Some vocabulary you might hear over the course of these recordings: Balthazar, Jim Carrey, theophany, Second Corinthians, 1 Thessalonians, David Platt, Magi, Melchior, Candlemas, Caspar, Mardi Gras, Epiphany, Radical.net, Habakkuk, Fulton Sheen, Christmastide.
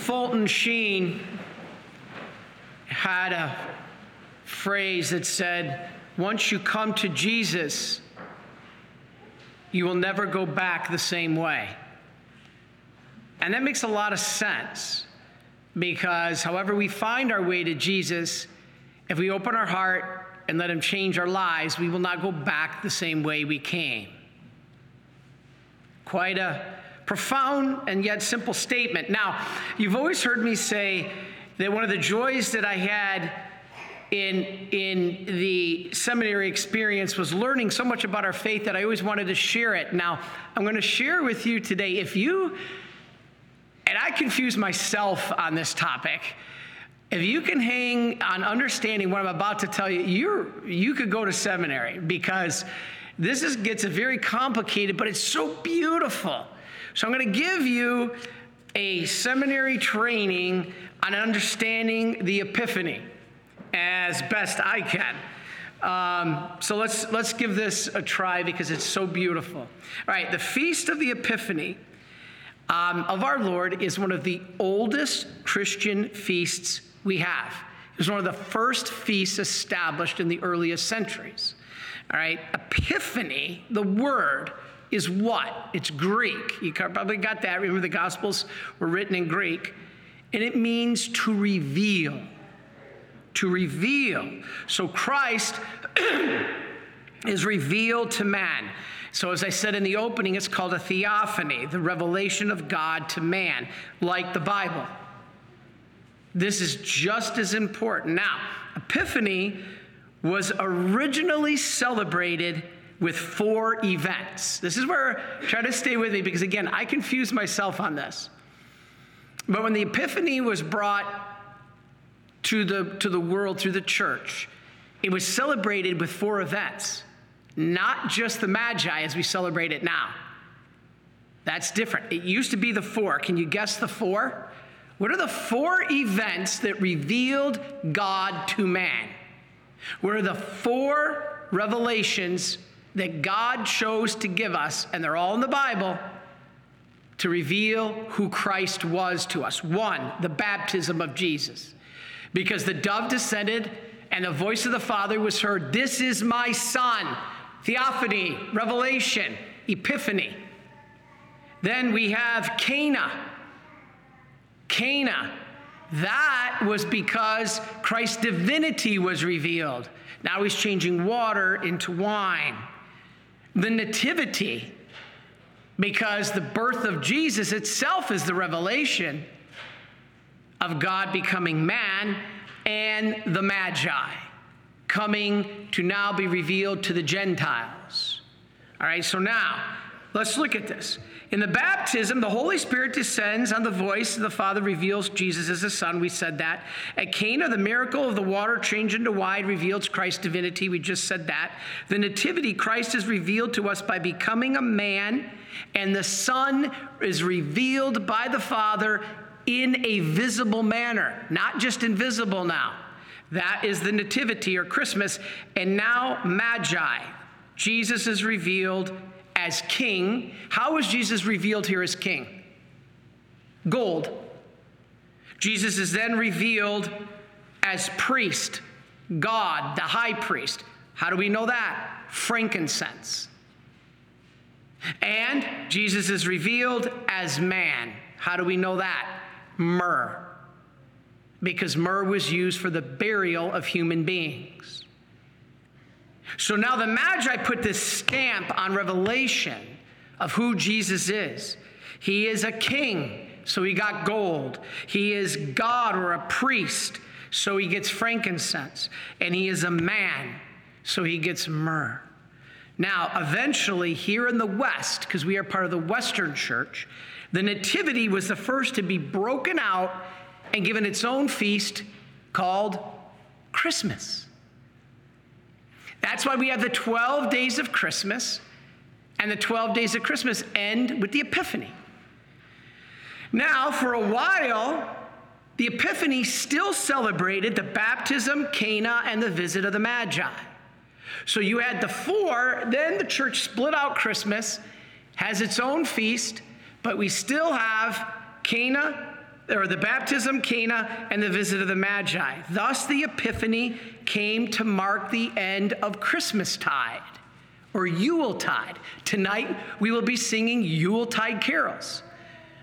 Fulton Sheen had a phrase that said, once you come to Jesus, you will never go back the same way. And that makes a lot of sense, because however we find our way to Jesus, if we open our heart and let him change our lives, we will not go back the same way we came. Quite a profound and yet simple statement. Now, you've always heard me say that one of the joys that I had in the seminary experience was learning so much about our faith that I always wanted to share it. Now, I'm going to share with you today, and I confuse myself on this topic, if you can hang on understanding what I'm about to tell you, you could go to seminary, because this gets very complicated, but it's so beautiful. So I'm going to give you a seminary training on understanding the Epiphany as best I can. So let's give this a try, because it's so beautiful. All right, the Feast of the Epiphany of our Lord is one of the oldest Christian feasts we have. It was one of the first feasts established in the earliest centuries. All right, Epiphany, the word, is what? It's Greek. You probably got that. Remember, the Gospels were written in Greek. And it means to reveal. To reveal. So Christ is revealed to man. So as I said in the opening, it's called a theophany, the revelation of God to man, like the Bible. This is just as important. Now, Epiphany was originally celebrated with 4 events. This is where, try to stay with me, because again, I confuse myself on this. But when the Epiphany was brought to the world through the church, it was celebrated with 4 events, not just the Magi as we celebrate it now. That's different. It used to be the 4. Can you guess the 4? What are the 4 events that revealed God to man? What are the 4 revelations that God chose to give us, and they're all in the Bible, to reveal who Christ was to us? 1, the baptism of Jesus, because the dove descended and the voice of the Father was heard. This is my Son. Theophany, revelation, Epiphany. Then we have Cana. That was because Christ's divinity was revealed. Now he's changing water into wine. The nativity, because the birth of Jesus itself is the revelation of God becoming man, and the Magi coming to now be revealed to the Gentiles. All right, so now let's look at this. In the baptism, the Holy Spirit descends on the voice of the Father, reveals Jesus as the Son. We said that. At Cana, the miracle of the water changed into wine reveals Christ's divinity. We just said that. The nativity, Christ is revealed to us by becoming a man, and the Son is revealed by the Father in a visible manner, not just invisible now. That is the nativity, or Christmas. And now Magi. Jesus is revealed as king. How is Jesus revealed here as king? Gold. Jesus is then revealed as priest, God, the high priest. How do we know that? Frankincense. And Jesus is revealed as man. How do we know that? Myrrh, because myrrh was used for the burial of human beings. So now the Magi put this stamp on revelation of who Jesus is. He is a king, so he got gold. He is God, or a priest, so he gets frankincense. And he is a man, so he gets myrrh. Now, eventually, here in the West, because we are part of the Western Church, the nativity was the first to be broken out and given its own feast called Christmas. That's why we have the 12 days of Christmas, and the 12 days of Christmas end with the Epiphany. Now, for a while, the Epiphany still celebrated the baptism, Cana, and the visit of the Magi. So you had the 4, then the church split out Christmas, has its own feast, but we still have Cana, or the baptism, Cana, and the visit of the Magi. Thus, the Epiphany came to mark the end of Christmastide, or Yuletide. Tonight, we will be singing Yuletide carols.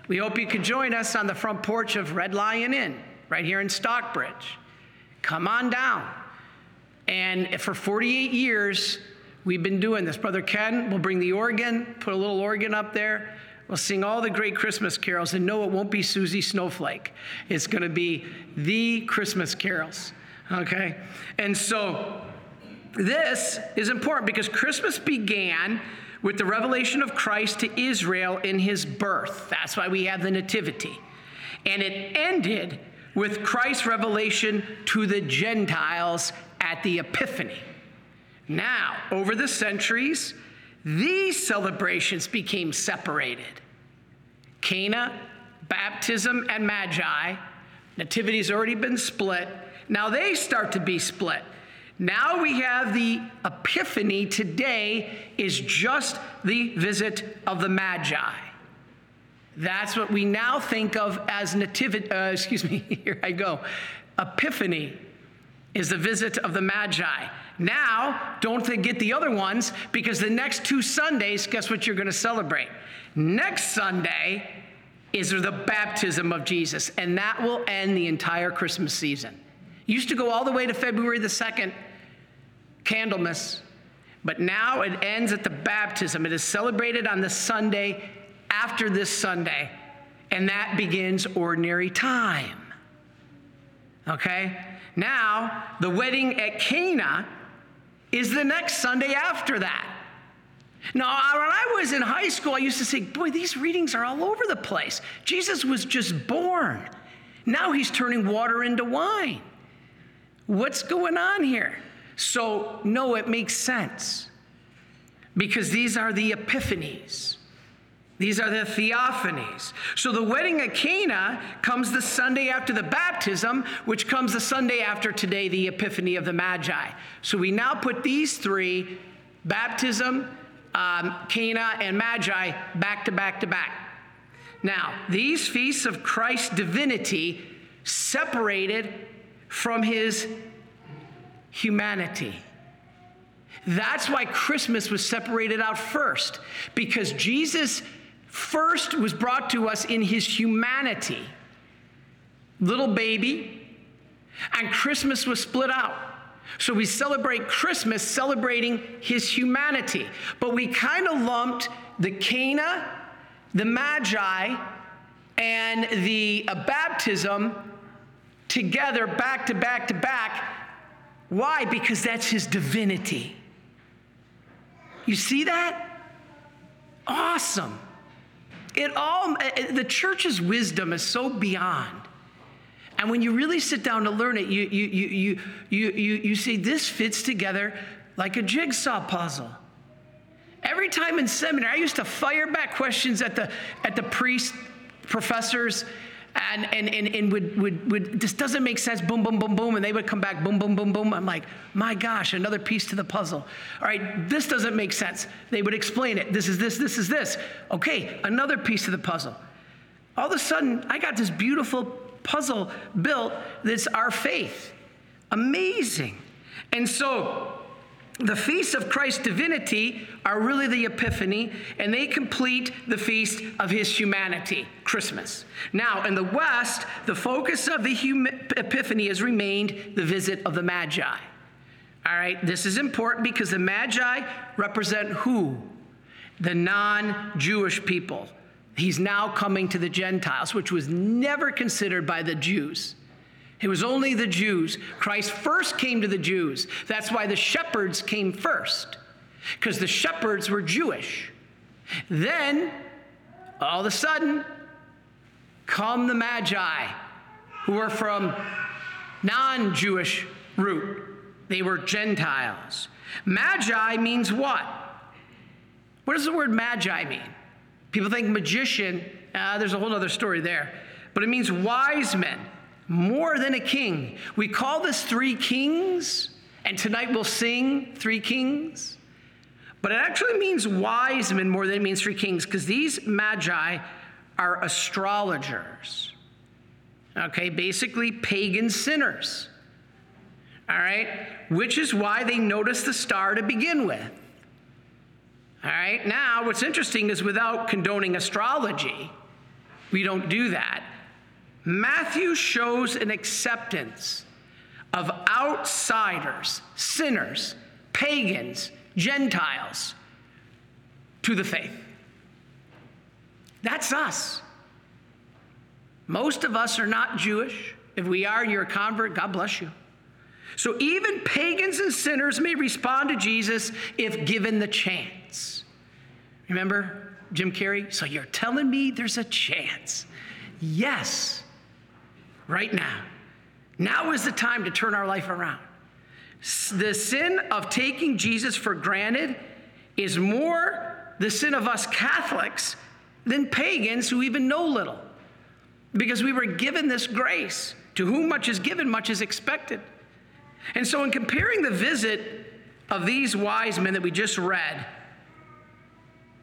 We hope you can join us on the front porch of Red Lion Inn, right here in Stockbridge. Come on down. And for 48 years, we've been doing this. Brother Ken will bring the organ, put a little organ up there. We'll sing all the great Christmas carols. And no, it won't be Susie Snowflake. It's going to be the Christmas carols, okay? And so this is important because Christmas began with the revelation of Christ to Israel in his birth. That's why we have the Nativity. And it ended with Christ's revelation to the Gentiles at the Epiphany. Now, over the centuries, these celebrations became separated. Cana, baptism, and Magi. Nativity's already been split. Now they start to be split. Now we have the Epiphany today is just the visit of the Magi. That's what we now think of as nativity, Epiphany is the visit of the Magi. Now, don't forget the other ones, because the next two Sundays, guess what you're going to celebrate? Next Sunday is the baptism of Jesus, and that will end the entire Christmas season. Used to go all the way to February the 2nd, Candlemas, but now it ends at the baptism. It is celebrated on the Sunday after this Sunday, and that begins ordinary time. Okay? Now, the wedding at Cana is the next Sunday after that. Now, when I was in high school, I used to say, boy, these readings are all over the place. Jesus was just born. Now he's turning water into wine. What's going on here? So, no, it makes sense because these are the epiphanies. These are the theophanies. So the wedding at Cana comes the Sunday after the baptism, which comes the Sunday after today, the Epiphany of the Magi. So we now put these three, baptism, Cana, and Magi, back to back to back. Now, these feasts of Christ's divinity separated from his humanity. That's why Christmas was separated out first, because Jesus first was brought to us in his humanity, little baby, and Christmas was split out. So we celebrate Christmas celebrating his humanity, but we kind of lumped the Cana, the Magi, and the baptism together back to back to back. Why? Because that's his divinity. You see that? Awesome. The church's wisdom is so beyond, and when you really sit down to learn it, you see this fits together like a jigsaw puzzle. Every time in seminary, I used to fire back questions at the priests, professors, and would this doesn't make sense. Boom, boom, boom, boom, and they would come back. Boom, boom, boom, boom. I'm like, my gosh, another piece to the puzzle. All right, this doesn't make sense. They would explain it. This is this. This is this. Okay, another piece of the puzzle. All of a sudden, I got this beautiful puzzle built. That's our faith. Amazing. And so, the feasts of Christ's divinity are really the Epiphany, and they complete the feast of his humanity, Christmas. Now, in the West, the focus of the Epiphany has remained the visit of the Magi. All right, this is important because the Magi represent who? The non-Jewish people. He's now coming to the Gentiles, which was never considered by the Jews. It was only the Jews. Christ first came to the Jews. That's why the shepherds came first, because the shepherds were Jewish. Then, all of a sudden, come the Magi, who are from non-Jewish root. They were Gentiles. Magi means what? What does the word Magi mean? People think magician. There's a whole other story there. But it means wise men. More than a king. We call this Three Kings, and tonight we'll sing Three Kings. But it actually means wise men more than it means Three Kings, because these Magi are astrologers. okay, basically pagan sinners, all right, which is why they noticed the star to begin with. All right, now what's interesting is without condoning astrology, we don't do that. Matthew shows an acceptance of outsiders, sinners, pagans, Gentiles to the faith. That's us. Most of us are not Jewish. If we are, you're a convert, God bless you. So even pagans and sinners may respond to Jesus if given the chance. Remember Jim Carrey? So you're telling me there's a chance. Yes, right now. Now is the time to turn our life around. The sin of taking Jesus for granted is more the sin of us Catholics than pagans who even know little, because we were given this grace. To whom much is given, much is expected. And so in comparing the visit of these wise men that we just read,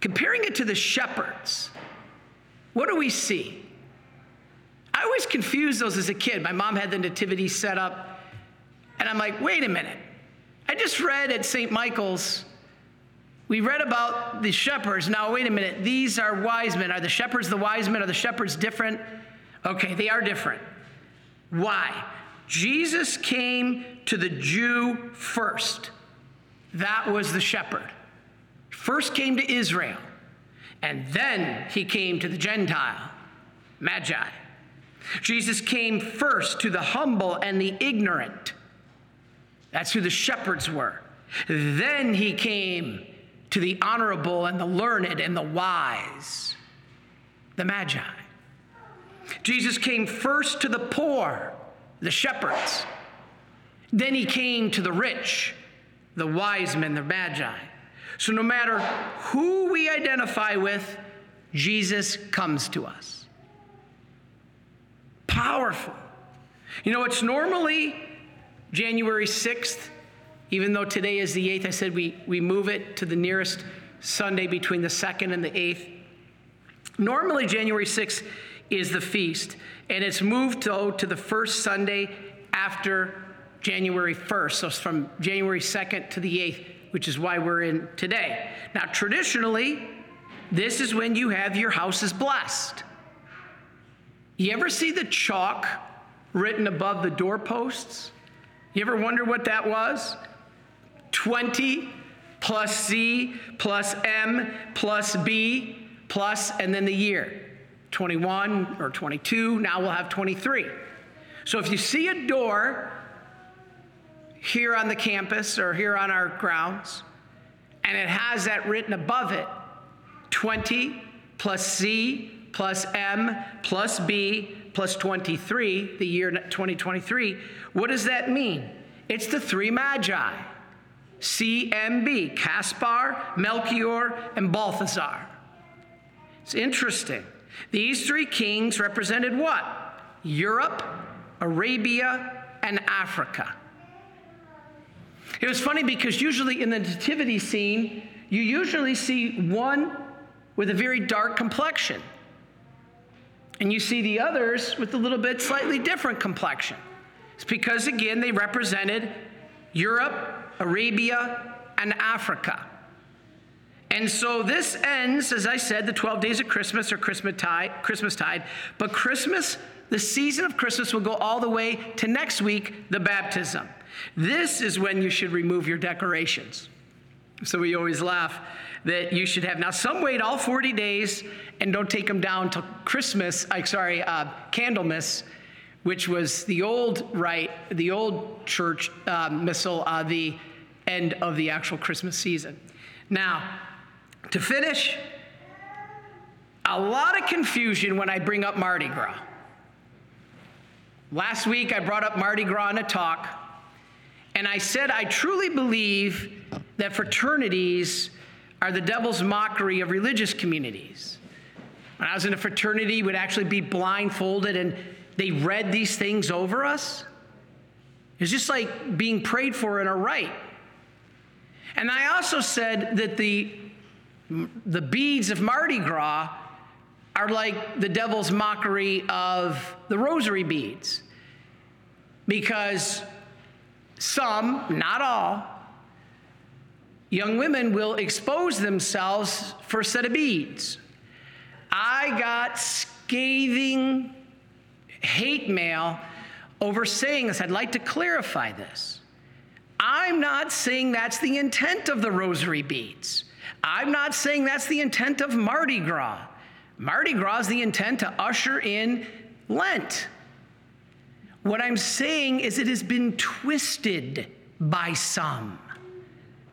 comparing it to the shepherds, what do we see? I always confused those as a kid. My mom had the nativity set up, and I'm like, wait a minute. I just read at St. Michael's, we read about the shepherds. Now, wait a minute. These are wise men. Are the shepherds the wise men? Are the shepherds different? Okay, they are different. Why? Jesus came to the Jew first. That was the shepherd. First came to Israel, and then he came to the Gentile, Magi. Jesus came first to the humble and the ignorant. That's who the shepherds were. Then he came to the honorable and the learned and the wise, the Magi. Jesus came first to the poor, the shepherds. Then he came to the rich, the wise men, the Magi. So no matter who we identify with, Jesus comes to us. Powerful. You know, it's normally January 6th, even though today is the 8th. I said we move it to the nearest Sunday between the 2nd and the 8th. Normally January 6th is the feast, and it's moved to the first Sunday after January 1st, so it's from January 2nd to the 8th, which is why we're in today. Now, traditionally, this is when you have your houses blessed. You ever see the chalk written above the doorposts? You ever wonder what that was? 20 plus C plus M plus B plus, and then the year. 21 or 22, now we'll have 23. So if you see a door here on the campus or here on our grounds, and it has that written above it, 20 plus C plus M plus B plus 23, the year 2023, what does that mean? It's the three Magi, CMB, Caspar, Melchior, and Balthazar. It's interesting. These three kings represented what? Europe, Arabia, and Africa. It was funny because usually in the nativity scene, you usually see one with a very dark complexion, and you see the others with a little bit slightly different complexion. It's because, again, they represented Europe, Arabia, and Africa. And so this ends, as I said, the 12 days of Christmas or Christmastide, but Christmas, the season of Christmas, will go all the way to next week, the baptism. This is when you should remove your decorations. So we always laugh that you should have. Now, some wait all 40 days and don't take them down till Candlemas, which was the old rite, the old church missal, the end of the actual Christmas season. Now, to finish, a lot of confusion when I bring up Mardi Gras. Last week, I brought up Mardi Gras in a talk, and I said I truly believe that fraternities are the devil's mockery of religious communities. When I was in a fraternity, we'd actually be blindfolded, and they read these things over us. It's just like being prayed for in a rite. And I also said that the beads of Mardi Gras are like the devil's mockery of the rosary beads, because some, not all, young women will expose themselves for a set of beads. I got scathing hate mail over saying this. I'd like to clarify this. I'm not saying that's the intent of the rosary beads. I'm not saying that's the intent of Mardi Gras. Mardi Gras is the intent to usher in Lent. What I'm saying is it has been twisted by some,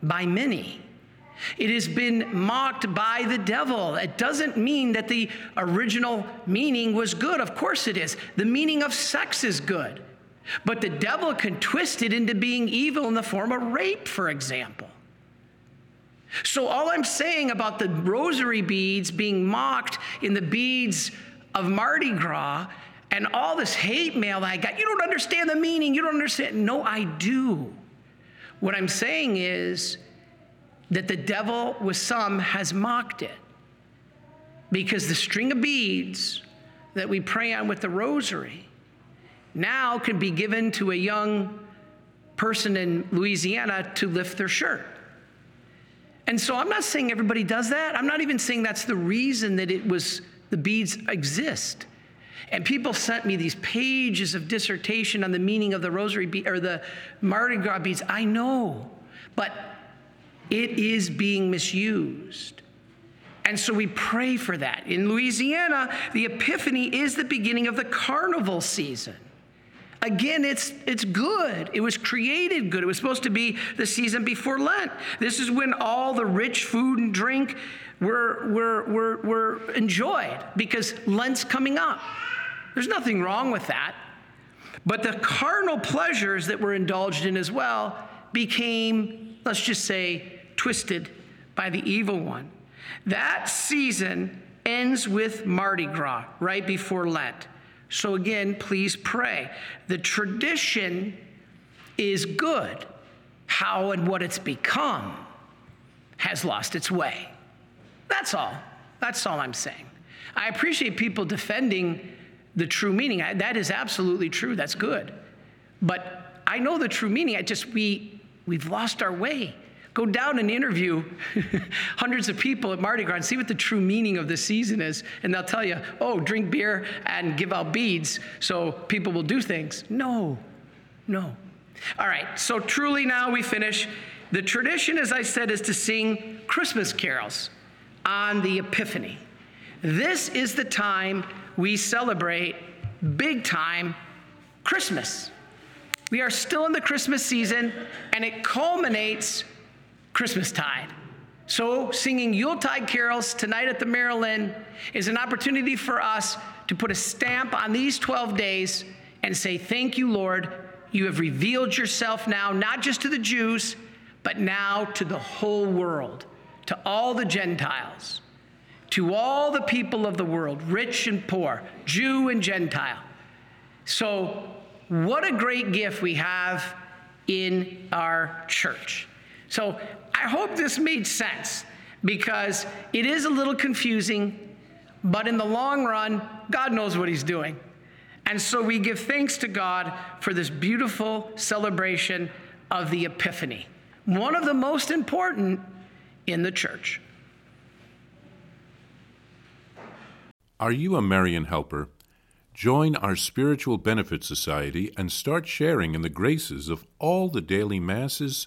by many. It has been mocked by the devil. It doesn't mean that the original meaning was good. Of course it is. The meaning of sex is good. But the devil can twist it into being evil in the form of rape, for example. So all I'm saying about the rosary beads being mocked in the beads of Mardi Gras and all this hate mail that I got, you don't understand the meaning, you don't understand. No, I do. What I'm saying is that the devil with some has mocked it, because the string of beads that we pray on with the rosary now can be given to a young person in Louisiana to lift their shirt. And so I'm not saying everybody does that. I'm not even saying that's the reason that it was the beads exist. And people sent me these pages of dissertation on the meaning of the rosary bead or the Mardi Gras beads. I know, but it is being misused. And so we pray for that. In Louisiana, the Epiphany is the beginning of the carnival season. Again, it's good. It was created good. It was supposed to be the season before Lent. This is when all the rich food and drink were enjoyed, because Lent's coming up. There's nothing wrong with that. But the carnal pleasures that were indulged in as well became, let's just say, twisted by the evil one. That season ends with Mardi Gras, right before Lent. So again, please pray. The tradition is good. How and what it's become has lost its way. That's all. That's all I'm saying. I appreciate people defending the true meaning. That is absolutely true. That's good. But I know the true meaning. We've lost our way. Go down and interview hundreds of people at Mardi Gras and see what the true meaning of the season is, and they'll tell you, oh, drink beer and give out beads so people will do things. No. All right, so truly now we finish. The tradition, as I said, is to sing Christmas carols on the Epiphany. This is the time we celebrate big time Christmas. We are still in the Christmas season, and it culminates Christmastide. So singing Yuletide carols tonight at the Maryland is an opportunity for us to put a stamp on these 12 days and say, thank you, Lord. You have revealed yourself now, not just to the Jews, but now to the whole world, to all the Gentiles, to all the people of the world, rich and poor, Jew and Gentile. So what a great gift we have in our church. So I hope this made sense, because it is a little confusing, but in the long run, God knows what he's doing. And so we give thanks to God for this beautiful celebration of the Epiphany, one of the most important in the church. Are you a Marian helper? Join our Spiritual Benefit Society and start sharing in the graces of all the daily masses,